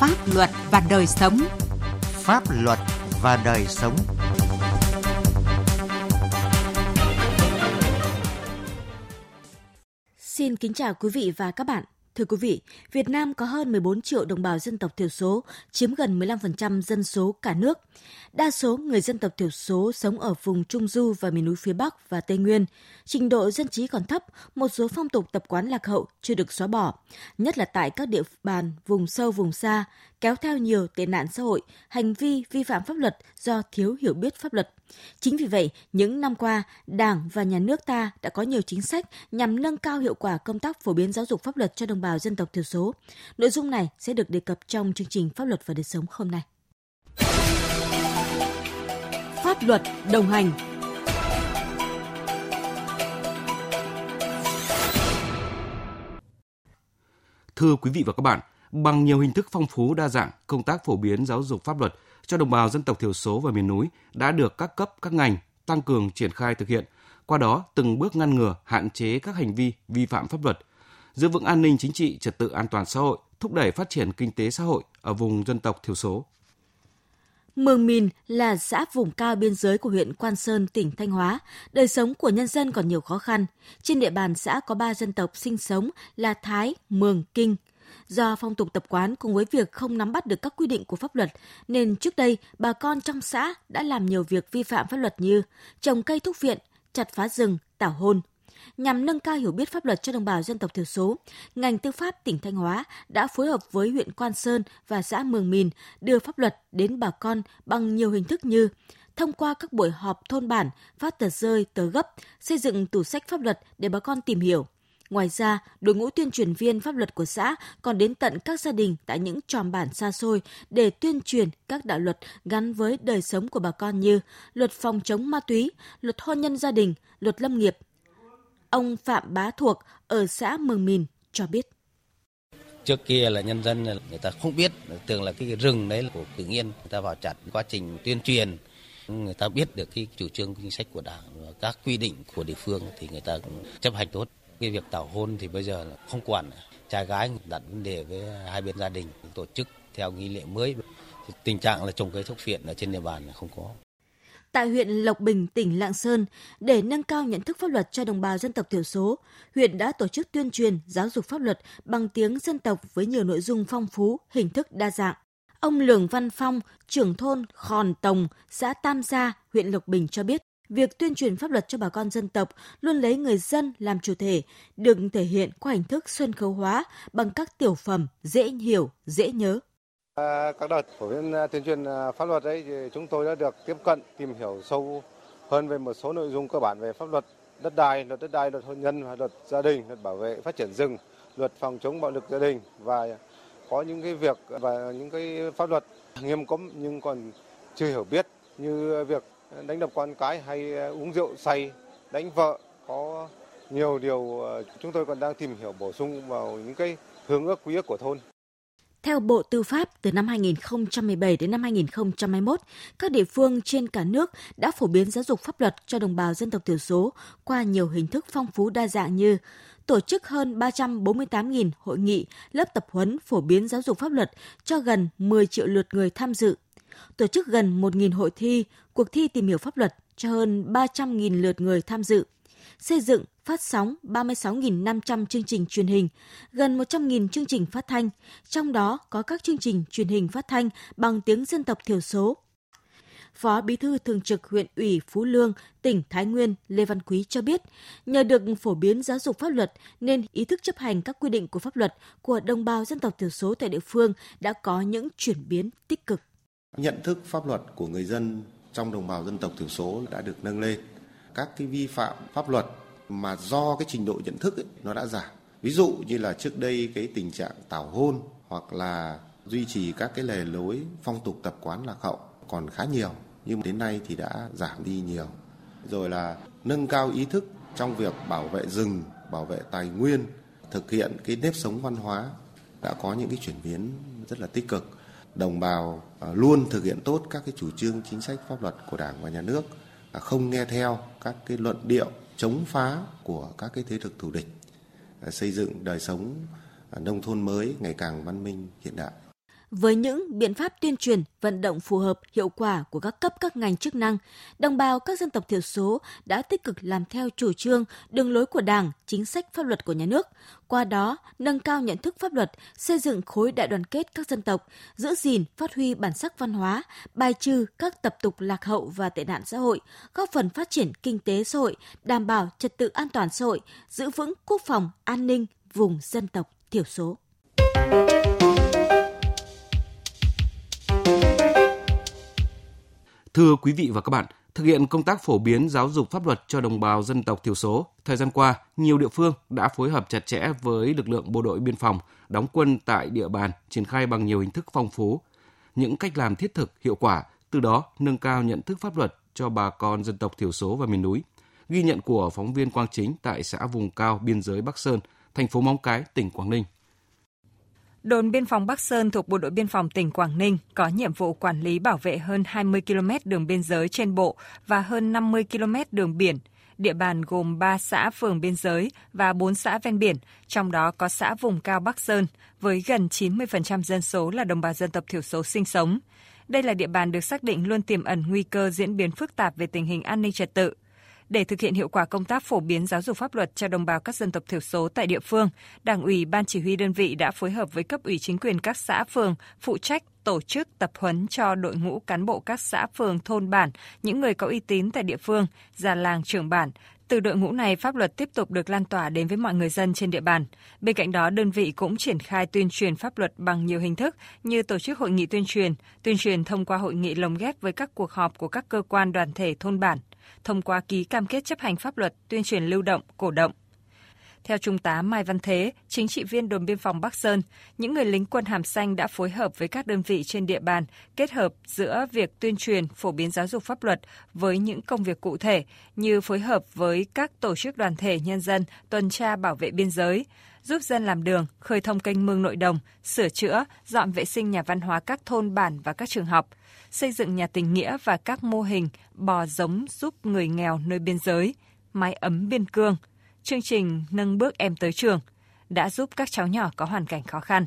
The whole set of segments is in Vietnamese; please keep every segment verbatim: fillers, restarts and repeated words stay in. Pháp luật và đời sống. Pháp luật và đời sống. Xin kính chào quý vị và các bạn. Thưa quý vị, Việt Nam có hơn mười bốn triệu đồng bào dân tộc thiểu số, chiếm gần mười lăm phần trăm dân số cả nước. Đa số người dân tộc thiểu số sống ở vùng Trung Du và miền núi phía Bắc và Tây Nguyên. Trình độ dân trí còn thấp, một số phong tục tập quán lạc hậu chưa được xóa bỏ, nhất là tại các địa bàn vùng sâu vùng xa, kéo theo nhiều tệ nạn xã hội, hành vi vi phạm pháp luật do thiếu hiểu biết pháp luật. Chính vì vậy, những năm qua, Đảng và Nhà nước ta đã có nhiều chính sách nhằm nâng cao hiệu quả công tác phổ biến giáo dục pháp luật cho đồng bào dân tộc thiểu số. Nội dung này sẽ được đề cập trong chương trình Pháp luật và đời sống hôm nay. Pháp luật đồng hành. Thưa quý vị và các bạn, bằng nhiều hình thức phong phú đa dạng, công tác phổ biến giáo dục pháp luật cho đồng bào dân tộc thiểu số và miền núi đã được các cấp, các ngành tăng cường triển khai thực hiện, qua đó từng bước ngăn ngừa, hạn chế các hành vi vi phạm pháp luật, giữ vững an ninh chính trị, trật tự an toàn xã hội, thúc đẩy phát triển kinh tế xã hội ở vùng dân tộc thiểu số. Mường Mìn là xã vùng cao biên giới của huyện Quan Sơn, tỉnh Thanh Hóa. Đời sống của nhân dân còn nhiều khó khăn. Trên địa bàn xã có ba dân tộc sinh sống là Thái, Mường, Kinh. Do phong tục tập quán cùng với việc không nắm bắt được các quy định của pháp luật, nên trước đây bà con trong xã đã làm nhiều việc vi phạm pháp luật như trồng cây thúc viện, chặt phá rừng, tảo hôn. Nhằm nâng cao hiểu biết pháp luật cho đồng bào dân tộc thiểu số, ngành tư pháp tỉnh Thanh Hóa đã phối hợp với huyện Quan Sơn và xã Mường Mìn đưa pháp luật đến bà con bằng nhiều hình thức như thông qua các buổi họp thôn bản, phát tờ rơi, tờ gấp, xây dựng tủ sách pháp luật để bà con tìm hiểu. Ngoài ra, đội ngũ tuyên truyền viên pháp luật của xã còn đến tận các gia đình tại những tròm bản xa xôi để tuyên truyền các đạo luật gắn với đời sống của bà con như luật phòng chống ma túy, luật hôn nhân gia đình, luật lâm nghiệp. Ông Phạm Bá Thuộc ở xã Mường Mìn cho biết. Trước kia là nhân dân người ta không biết, tưởng là cái rừng đấy là của tự nhiên, người ta vào chặt. Quá trình tuyên truyền, người ta biết được cái chủ trương chính sách của Đảng và các quy định của địa phương thì người ta cũng chấp hành tốt. Cái việc tảo hôn thì bây giờ là không quản, trai gái đặt vấn đề với hai bên gia đình, tổ chức theo nghi lễ mới. Tình trạng là trồng cây thuốc phiện ở trên địa bàn là không có. Tại huyện Lộc Bình, tỉnh Lạng Sơn, để nâng cao nhận thức pháp luật cho đồng bào dân tộc thiểu số, huyện đã tổ chức tuyên truyền giáo dục pháp luật bằng tiếng dân tộc với nhiều nội dung phong phú, hình thức đa dạng. Ông Lường Văn Phong, trưởng thôn Khòn Tồng, xã Tam Gia, huyện Lộc Bình cho biết, việc tuyên truyền pháp luật cho bà con dân tộc luôn lấy người dân làm chủ thể, được thể hiện qua hình thức sân khấu hóa bằng các tiểu phẩm dễ hiểu, dễ nhớ. Các đợt phổ biến tuyên truyền pháp luật ấy thì chúng tôi đã được tiếp cận, tìm hiểu sâu hơn về một số nội dung cơ bản về pháp luật đất đai, luật đất đai, luật hôn nhân và luật gia đình, luật bảo vệ phát triển rừng, luật phòng chống bạo lực gia đình và có những cái việc và những cái pháp luật nghiêm cấm nhưng còn chưa hiểu biết như việc đánh đập con cái hay uống rượu say, đánh vợ, có nhiều điều chúng tôi còn đang tìm hiểu bổ sung vào những cái hương ước quý ước của thôn. Theo Bộ Tư pháp, từ năm hai không một bảy đến năm hai không hai mốt, các địa phương trên cả nước đã phổ biến giáo dục pháp luật cho đồng bào dân tộc thiểu số qua nhiều hình thức phong phú đa dạng như tổ chức hơn ba trăm bốn mươi tám nghìn hội nghị, lớp tập huấn phổ biến giáo dục pháp luật cho gần mười triệu lượt người tham dự, tổ chức gần một nghìn hội thi, cuộc thi tìm hiểu pháp luật cho hơn ba trăm nghìn lượt người tham dự, xây dựng, phát sóng ba mươi sáu nghìn năm trăm chương trình truyền hình, gần một trăm nghìn chương trình phát thanh, trong đó có các chương trình truyền hình phát thanh bằng tiếng dân tộc thiểu số. Phó Bí thư Thường trực Huyện ủy Phú Lương, tỉnh Thái Nguyên Lê Văn Quý cho biết, nhờ được phổ biến giáo dục pháp luật nên ý thức chấp hành các quy định của pháp luật của đồng bào dân tộc thiểu số tại địa phương đã có những chuyển biến tích cực. Nhận thức pháp luật của người dân trong đồng bào dân tộc thiểu số đã được nâng lên. Các cái vi phạm pháp luật mà do cái trình độ nhận thức ấy, nó đã giảm. Ví dụ như là trước đây cái tình trạng tảo hôn hoặc là duy trì các cái lề lối phong tục tập quán lạc hậu còn khá nhiều. Nhưng đến nay thì đã giảm đi nhiều. Rồi là nâng cao ý thức trong việc bảo vệ rừng, bảo vệ tài nguyên, thực hiện cái nếp sống văn hóa đã có những cái chuyển biến rất là tích cực. Đồng bào luôn thực hiện tốt các cái chủ trương chính sách pháp luật của Đảng và Nhà nước, không nghe theo các cái luận điệu chống phá của các cái thế lực thù địch, xây dựng đời sống nông thôn mới ngày càng văn minh hiện đại. với những biện pháp tuyên truyền, vận động phù hợp, hiệu quả của các cấp các ngành chức năng, đồng bào các dân tộc thiểu số đã tích cực làm theo chủ trương, đường lối của Đảng, chính sách pháp luật của nhà nước, qua đó nâng cao nhận thức pháp luật, xây dựng khối đại đoàn kết các dân tộc, giữ gìn, phát huy bản sắc văn hóa, bài trừ các tập tục lạc hậu và tệ nạn xã hội, góp phần phát triển kinh tế xã hội, đảm bảo trật tự an toàn xã hội, giữ vững quốc phòng, an ninh vùng dân tộc thiểu số. Thưa quý vị và các bạn, thực hiện công tác phổ biến giáo dục pháp luật cho đồng bào dân tộc thiểu số, thời gian qua, nhiều địa phương đã phối hợp chặt chẽ với lực lượng bộ đội biên phòng, đóng quân tại địa bàn, triển khai bằng nhiều hình thức phong phú, những cách làm thiết thực, hiệu quả, từ đó nâng cao nhận thức pháp luật cho bà con dân tộc thiểu số và miền núi. Ghi nhận của phóng viên Quang Chính tại xã vùng cao biên giới Bắc Sơn, thành phố Móng Cái, tỉnh Quảng Ninh. Đồn biên phòng Bắc Sơn thuộc Bộ đội biên phòng tỉnh Quảng Ninh có nhiệm vụ quản lý bảo vệ hơn hai mươi ki lô mét đường biên giới trên bộ và hơn năm mươi ki lô mét đường biển. Địa bàn gồm ba xã phường biên giới và bốn xã ven biển, trong đó có xã vùng cao Bắc Sơn với gần chín mươi phần trăm dân số là đồng bào dân tộc thiểu số sinh sống. Đây là địa bàn được xác định luôn tiềm ẩn nguy cơ diễn biến phức tạp về tình hình an ninh trật tự. Để thực hiện hiệu quả công tác phổ biến giáo dục pháp luật cho đồng bào các dân tộc thiểu số tại địa phương, Đảng ủy, Ban chỉ huy đơn vị đã phối hợp với cấp ủy chính quyền các xã phường phụ trách tổ chức tập huấn cho đội ngũ cán bộ các xã phường thôn bản, những người có uy tín tại địa phương, già làng trưởng bản. Từ đội ngũ này, pháp luật tiếp tục được lan tỏa đến với mọi người dân trên địa bàn. Bên cạnh đó, đơn vị cũng triển khai tuyên truyền pháp luật bằng nhiều hình thức như tổ chức hội nghị tuyên truyền, tuyên truyền thông qua hội nghị lồng ghép với các cuộc họp của các cơ quan đoàn thể thôn bản, thông qua ký cam kết chấp hành pháp luật, tuyên truyền lưu động, cổ động. Theo Trung tá Mai Văn Thế, chính trị viên đồn biên phòng Bắc Sơn, những người lính quân hàm xanh đã phối hợp với các đơn vị trên địa bàn, kết hợp giữa việc tuyên truyền, phổ biến giáo dục pháp luật với những công việc cụ thể như phối hợp với các tổ chức đoàn thể nhân dân, tuần tra bảo vệ biên giới, giúp dân làm đường, khơi thông kênh mương nội đồng, sửa chữa, dọn vệ sinh nhà văn hóa các thôn bản và các trường học, xây dựng nhà tình nghĩa và các mô hình bò giống giúp người nghèo nơi biên giới, mái ấm biên cương, chương trình nâng bước em tới trường đã giúp các cháu nhỏ có hoàn cảnh khó khăn.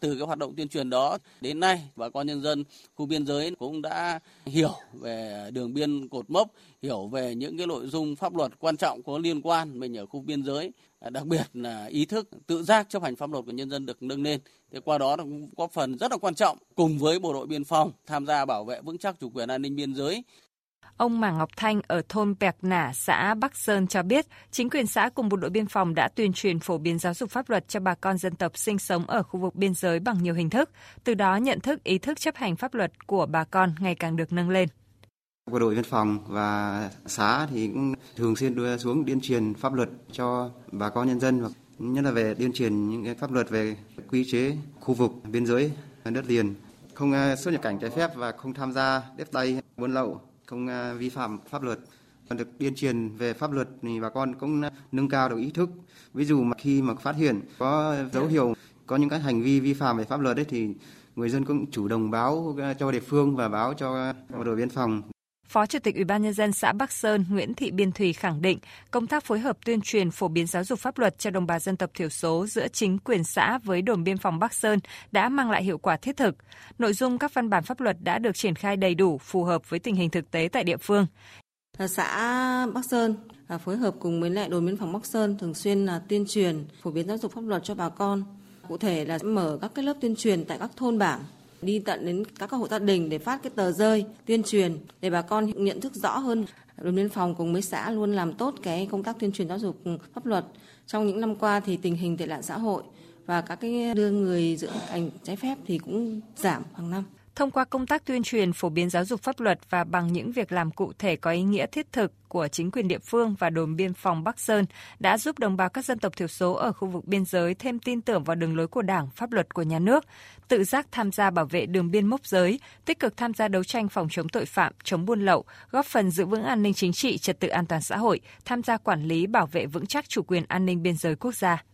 Từ cái hoạt động tuyên truyền đó đến nay, bà con nhân dân khu biên giới cũng đã hiểu về đường biên cột mốc, hiểu về những cái nội dung pháp luật quan trọng có liên quan mình ở khu biên giới, đặc biệt là ý thức tự giác chấp hành pháp luật của nhân dân được nâng lên. Thế qua đó cũng có phần rất là quan trọng cùng với bộ đội biên phòng tham gia bảo vệ vững chắc chủ quyền an ninh biên giới. Ông Mảng Ngọc Thanh ở thôn Pẹc Nả, xã Bắc Sơn cho biết, chính quyền xã cùng bộ đội biên phòng đã tuyên truyền phổ biến giáo dục pháp luật cho bà con dân tộc sinh sống ở khu vực biên giới bằng nhiều hình thức, từ đó nhận thức ý thức chấp hành pháp luật của bà con ngày càng được nâng lên. Bộ đội biên phòng và xã thì cũng thường xuyên đưa xuống tuyên truyền pháp luật cho bà con nhân dân, nhất là về tuyên truyền những cái pháp luật về quy chế khu vực biên giới đất liền, không xuất nhập cảnh trái phép và không tham gia đếp tay buôn lậu, không vi phạm pháp luật. Được tuyên truyền về pháp luật thì bà con cũng nâng cao được ý thức. Ví dụ mà khi mà phát hiện có dấu hiệu có những cái hành vi vi phạm về pháp luật đấy thì người dân cũng chủ động báo cho địa phương và báo cho bộ đội biên phòng. Phó Chủ tịch Ủy ban nhân dân xã Bắc Sơn Nguyễn Thị Biên Thùy khẳng định, công tác phối hợp tuyên truyền phổ biến giáo dục pháp luật cho đồng bào dân tộc thiểu số giữa chính quyền xã với đồn biên phòng Bắc Sơn đã mang lại hiệu quả thiết thực. Nội dung các văn bản pháp luật đã được triển khai đầy đủ, phù hợp với tình hình thực tế tại địa phương. Xã Bắc Sơn phối hợp cùng với lại đồn biên phòng Bắc Sơn thường xuyên là tuyên truyền phổ biến giáo dục pháp luật cho bà con. Cụ thể là mở các cái lớp tuyên truyền tại các thôn bản, đi tận đến các hộ gia đình để phát cái tờ rơi tuyên truyền để bà con nhận thức rõ hơn. Đồn biên phòng cùng với xã luôn làm tốt cái công tác tuyên truyền giáo dục pháp luật. Trong những năm qua thì tình hình tệ nạn xã hội và các cái đưa người dưỡng cảnh trái phép thì cũng giảm hàng năm. Thông qua công tác tuyên truyền phổ biến giáo dục pháp luật và bằng những việc làm cụ thể có ý nghĩa thiết thực của chính quyền địa phương và đồn biên phòng Bắc Sơn đã giúp đồng bào các dân tộc thiểu số ở khu vực biên giới thêm tin tưởng vào đường lối của Đảng, pháp luật của nhà nước, tự giác tham gia bảo vệ đường biên mốc giới, tích cực tham gia đấu tranh phòng chống tội phạm, chống buôn lậu, góp phần giữ vững an ninh chính trị, trật tự an toàn xã hội, tham gia quản lý, bảo vệ vững chắc chủ quyền an ninh biên giới quốc gia.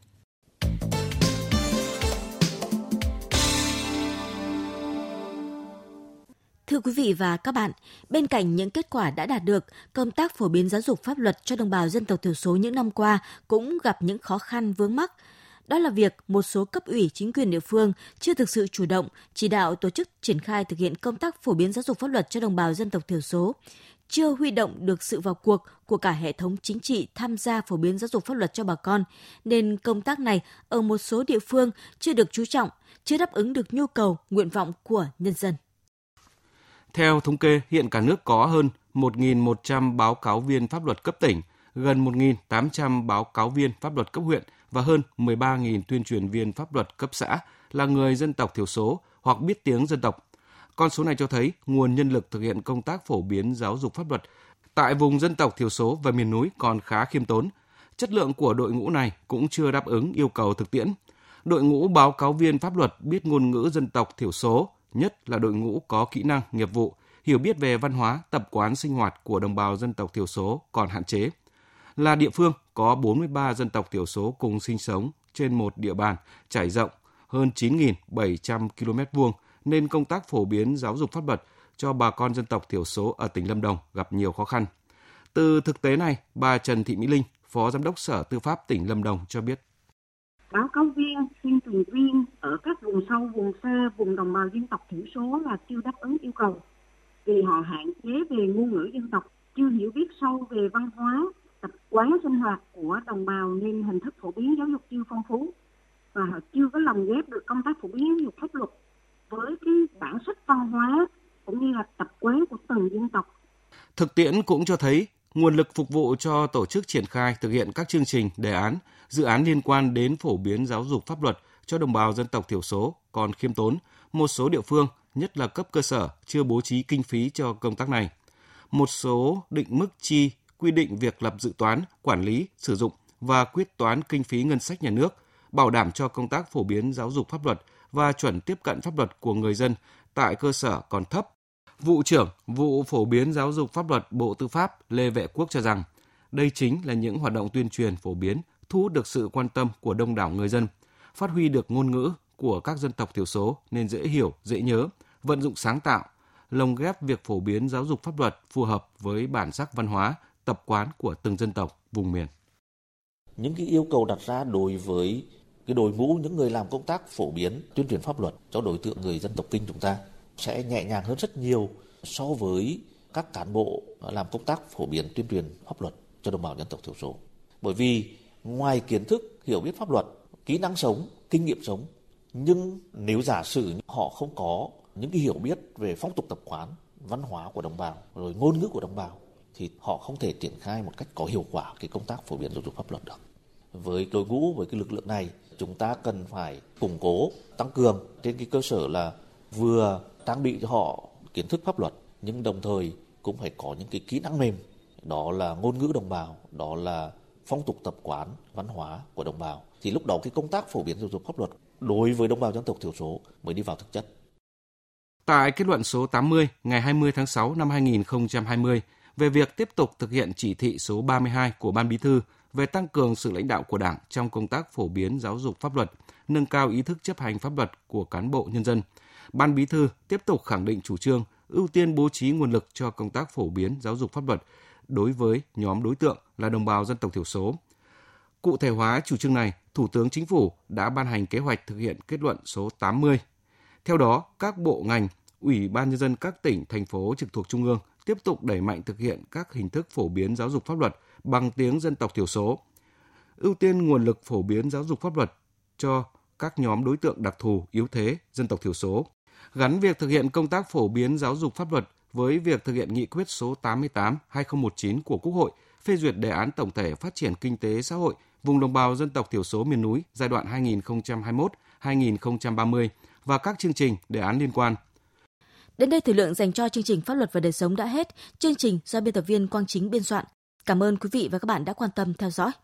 Thưa quý vị và các bạn, bên cạnh những kết quả đã đạt được, công tác phổ biến giáo dục pháp luật cho đồng bào dân tộc thiểu số những năm qua cũng gặp những khó khăn vướng mắc. Đó là việc một số cấp ủy chính quyền địa phương chưa thực sự chủ động, chỉ đạo tổ chức triển khai thực hiện công tác phổ biến giáo dục pháp luật cho đồng bào dân tộc thiểu số, chưa huy động được sự vào cuộc của cả hệ thống chính trị tham gia phổ biến giáo dục pháp luật cho bà con, nên công tác này ở một số địa phương chưa được chú trọng, chưa đáp ứng được nhu cầu, nguyện vọng của nhân dân. Theo thống kê, hiện cả nước có hơn một nghìn một trăm báo cáo viên pháp luật cấp tỉnh, gần một nghìn tám trăm báo cáo viên pháp luật cấp huyện và hơn mười ba nghìn tuyên truyền viên pháp luật cấp xã là người dân tộc thiểu số hoặc biết tiếng dân tộc. Con số này cho thấy nguồn nhân lực thực hiện công tác phổ biến giáo dục pháp luật tại vùng dân tộc thiểu số và miền núi còn khá khiêm tốn. Chất lượng của đội ngũ này cũng chưa đáp ứng yêu cầu thực tiễn. Đội ngũ báo cáo viên pháp luật biết ngôn ngữ dân tộc thiểu số, nhất là đội ngũ có kỹ năng, nghiệp vụ, hiểu biết về văn hóa, tập quán sinh hoạt của đồng bào dân tộc thiểu số còn hạn chế. Là địa phương có bốn mươi ba dân tộc thiểu số cùng sinh sống trên một địa bàn trải rộng hơn chín nghìn bảy trăm ki lô mét vuông, nên công tác phổ biến giáo dục pháp luật cho bà con dân tộc thiểu số ở tỉnh Lâm Đồng gặp nhiều khó khăn. Từ thực tế này, bà Trần Thị Mỹ Linh, Phó Giám đốc Sở Tư pháp tỉnh Lâm Đồng cho biết. Báo cáo viên, tuyên truyền viên ở các vùng sâu, vùng xa, vùng đồng bào dân tộc thiểu số là chưa đáp ứng yêu cầu vì họ hạn chế về ngôn ngữ dân tộc, chưa hiểu biết sâu về văn hóa, tập quán sinh hoạt của đồng bào nên hình thức phổ biến giáo dục chưa phong phú và họ chưa có lồng ghép được công tác phổ biến giáo dục pháp luật với cái bản sắc văn hóa cũng như là tập quán của từng dân tộc. Thực tiễn cũng cho thấy nguồn lực phục vụ cho tổ chức triển khai thực hiện các chương trình, đề án, dự án liên quan đến phổ biến giáo dục pháp luật cho đồng bào dân tộc thiểu số còn khiêm tốn, một số địa phương, nhất là cấp cơ sở, chưa bố trí kinh phí cho công tác này. Một số định mức chi quy định việc lập dự toán, quản lý, sử dụng và quyết toán kinh phí ngân sách nhà nước, bảo đảm cho công tác phổ biến giáo dục pháp luật và chuẩn tiếp cận pháp luật của người dân tại cơ sở còn thấp. Vụ trưởng Vụ Phổ biến Giáo dục Pháp luật Bộ Tư pháp Lê Vệ Quốc cho rằng đây chính là những hoạt động tuyên truyền phổ biến thu hút được sự quan tâm của đông đảo người dân, phát huy được ngôn ngữ của các dân tộc thiểu số nên dễ hiểu, dễ nhớ, vận dụng sáng tạo, lồng ghép việc phổ biến giáo dục pháp luật phù hợp với bản sắc văn hóa, tập quán của từng dân tộc, vùng miền. Những cái yêu cầu đặt ra đối với cái đội ngũ những người làm công tác phổ biến tuyên truyền pháp luật cho đối tượng người dân tộc Kinh chúng ta sẽ nhẹ nhàng hơn rất nhiều so với các cán bộ làm công tác phổ biến tuyên truyền pháp luật cho đồng bào dân tộc thiểu số. Bởi vì ngoài kiến thức, hiểu biết pháp luật, kỹ năng sống, kinh nghiệm sống, nhưng nếu giả sử họ không có những cái hiểu biết về phong tục tập quán, văn hóa của đồng bào, rồi ngôn ngữ của đồng bào, thì họ không thể triển khai một cách có hiệu quả cái công tác phổ biến giáo dục pháp luật được. Với đội ngũ, với cái lực lượng này, chúng ta cần phải củng cố, tăng cường trên cái cơ sở là vừa trang bị cho họ kiến thức pháp luật, nhưng đồng thời cũng phải có những cái kỹ năng mềm, đó là ngôn ngữ đồng bào, đó là phong tục tập quán, văn hóa của đồng bào. Thì lúc đó cái công tác phổ biến giáo dục pháp luật đối với đồng bào dân tộc thiểu số mới đi vào thực chất. Tại kết luận số tám mươi ngày hai mươi tháng sáu năm hai nghìn không trăm hai mươi về việc tiếp tục thực hiện chỉ thị số ba mươi hai của Ban Bí thư về tăng cường sự lãnh đạo của Đảng trong công tác phổ biến giáo dục pháp luật, nâng cao ý thức chấp hành pháp luật của cán bộ nhân dân, Ban Bí thư tiếp tục khẳng định chủ trương ưu tiên bố trí nguồn lực cho công tác phổ biến giáo dục pháp luật đối với nhóm đối tượng là đồng bào dân tộc thiểu số. Cụ thể hóa chủ trương này, Thủ tướng Chính phủ đã ban hành kế hoạch thực hiện kết luận số tám mươi. Theo đó, các bộ ngành, Ủy ban Nhân dân các tỉnh, thành phố trực thuộc Trung ương tiếp tục đẩy mạnh thực hiện các hình thức phổ biến giáo dục pháp luật bằng tiếng dân tộc thiểu số, ưu tiên nguồn lực phổ biến giáo dục pháp luật cho các nhóm đối tượng đặc thù, yếu thế, dân tộc thiểu số, gắn việc thực hiện công tác phổ biến giáo dục pháp luật với việc thực hiện nghị quyết số tám mươi tám trên hai nghìn không trăm mười chín của Quốc hội phê duyệt đề án tổng thể phát triển kinh tế xã hội vùng đồng bào dân tộc thiểu số miền núi giai đoạn hai nghìn không trăm hai mươi mốt đến hai nghìn không trăm ba mươi và các chương trình, đề án liên quan. Đến đây thời lượng dành cho chương trình Pháp luật và đời sống đã hết. Chương trình do biên tập viên Quang Chính biên soạn. Cảm ơn quý vị và các bạn đã quan tâm theo dõi.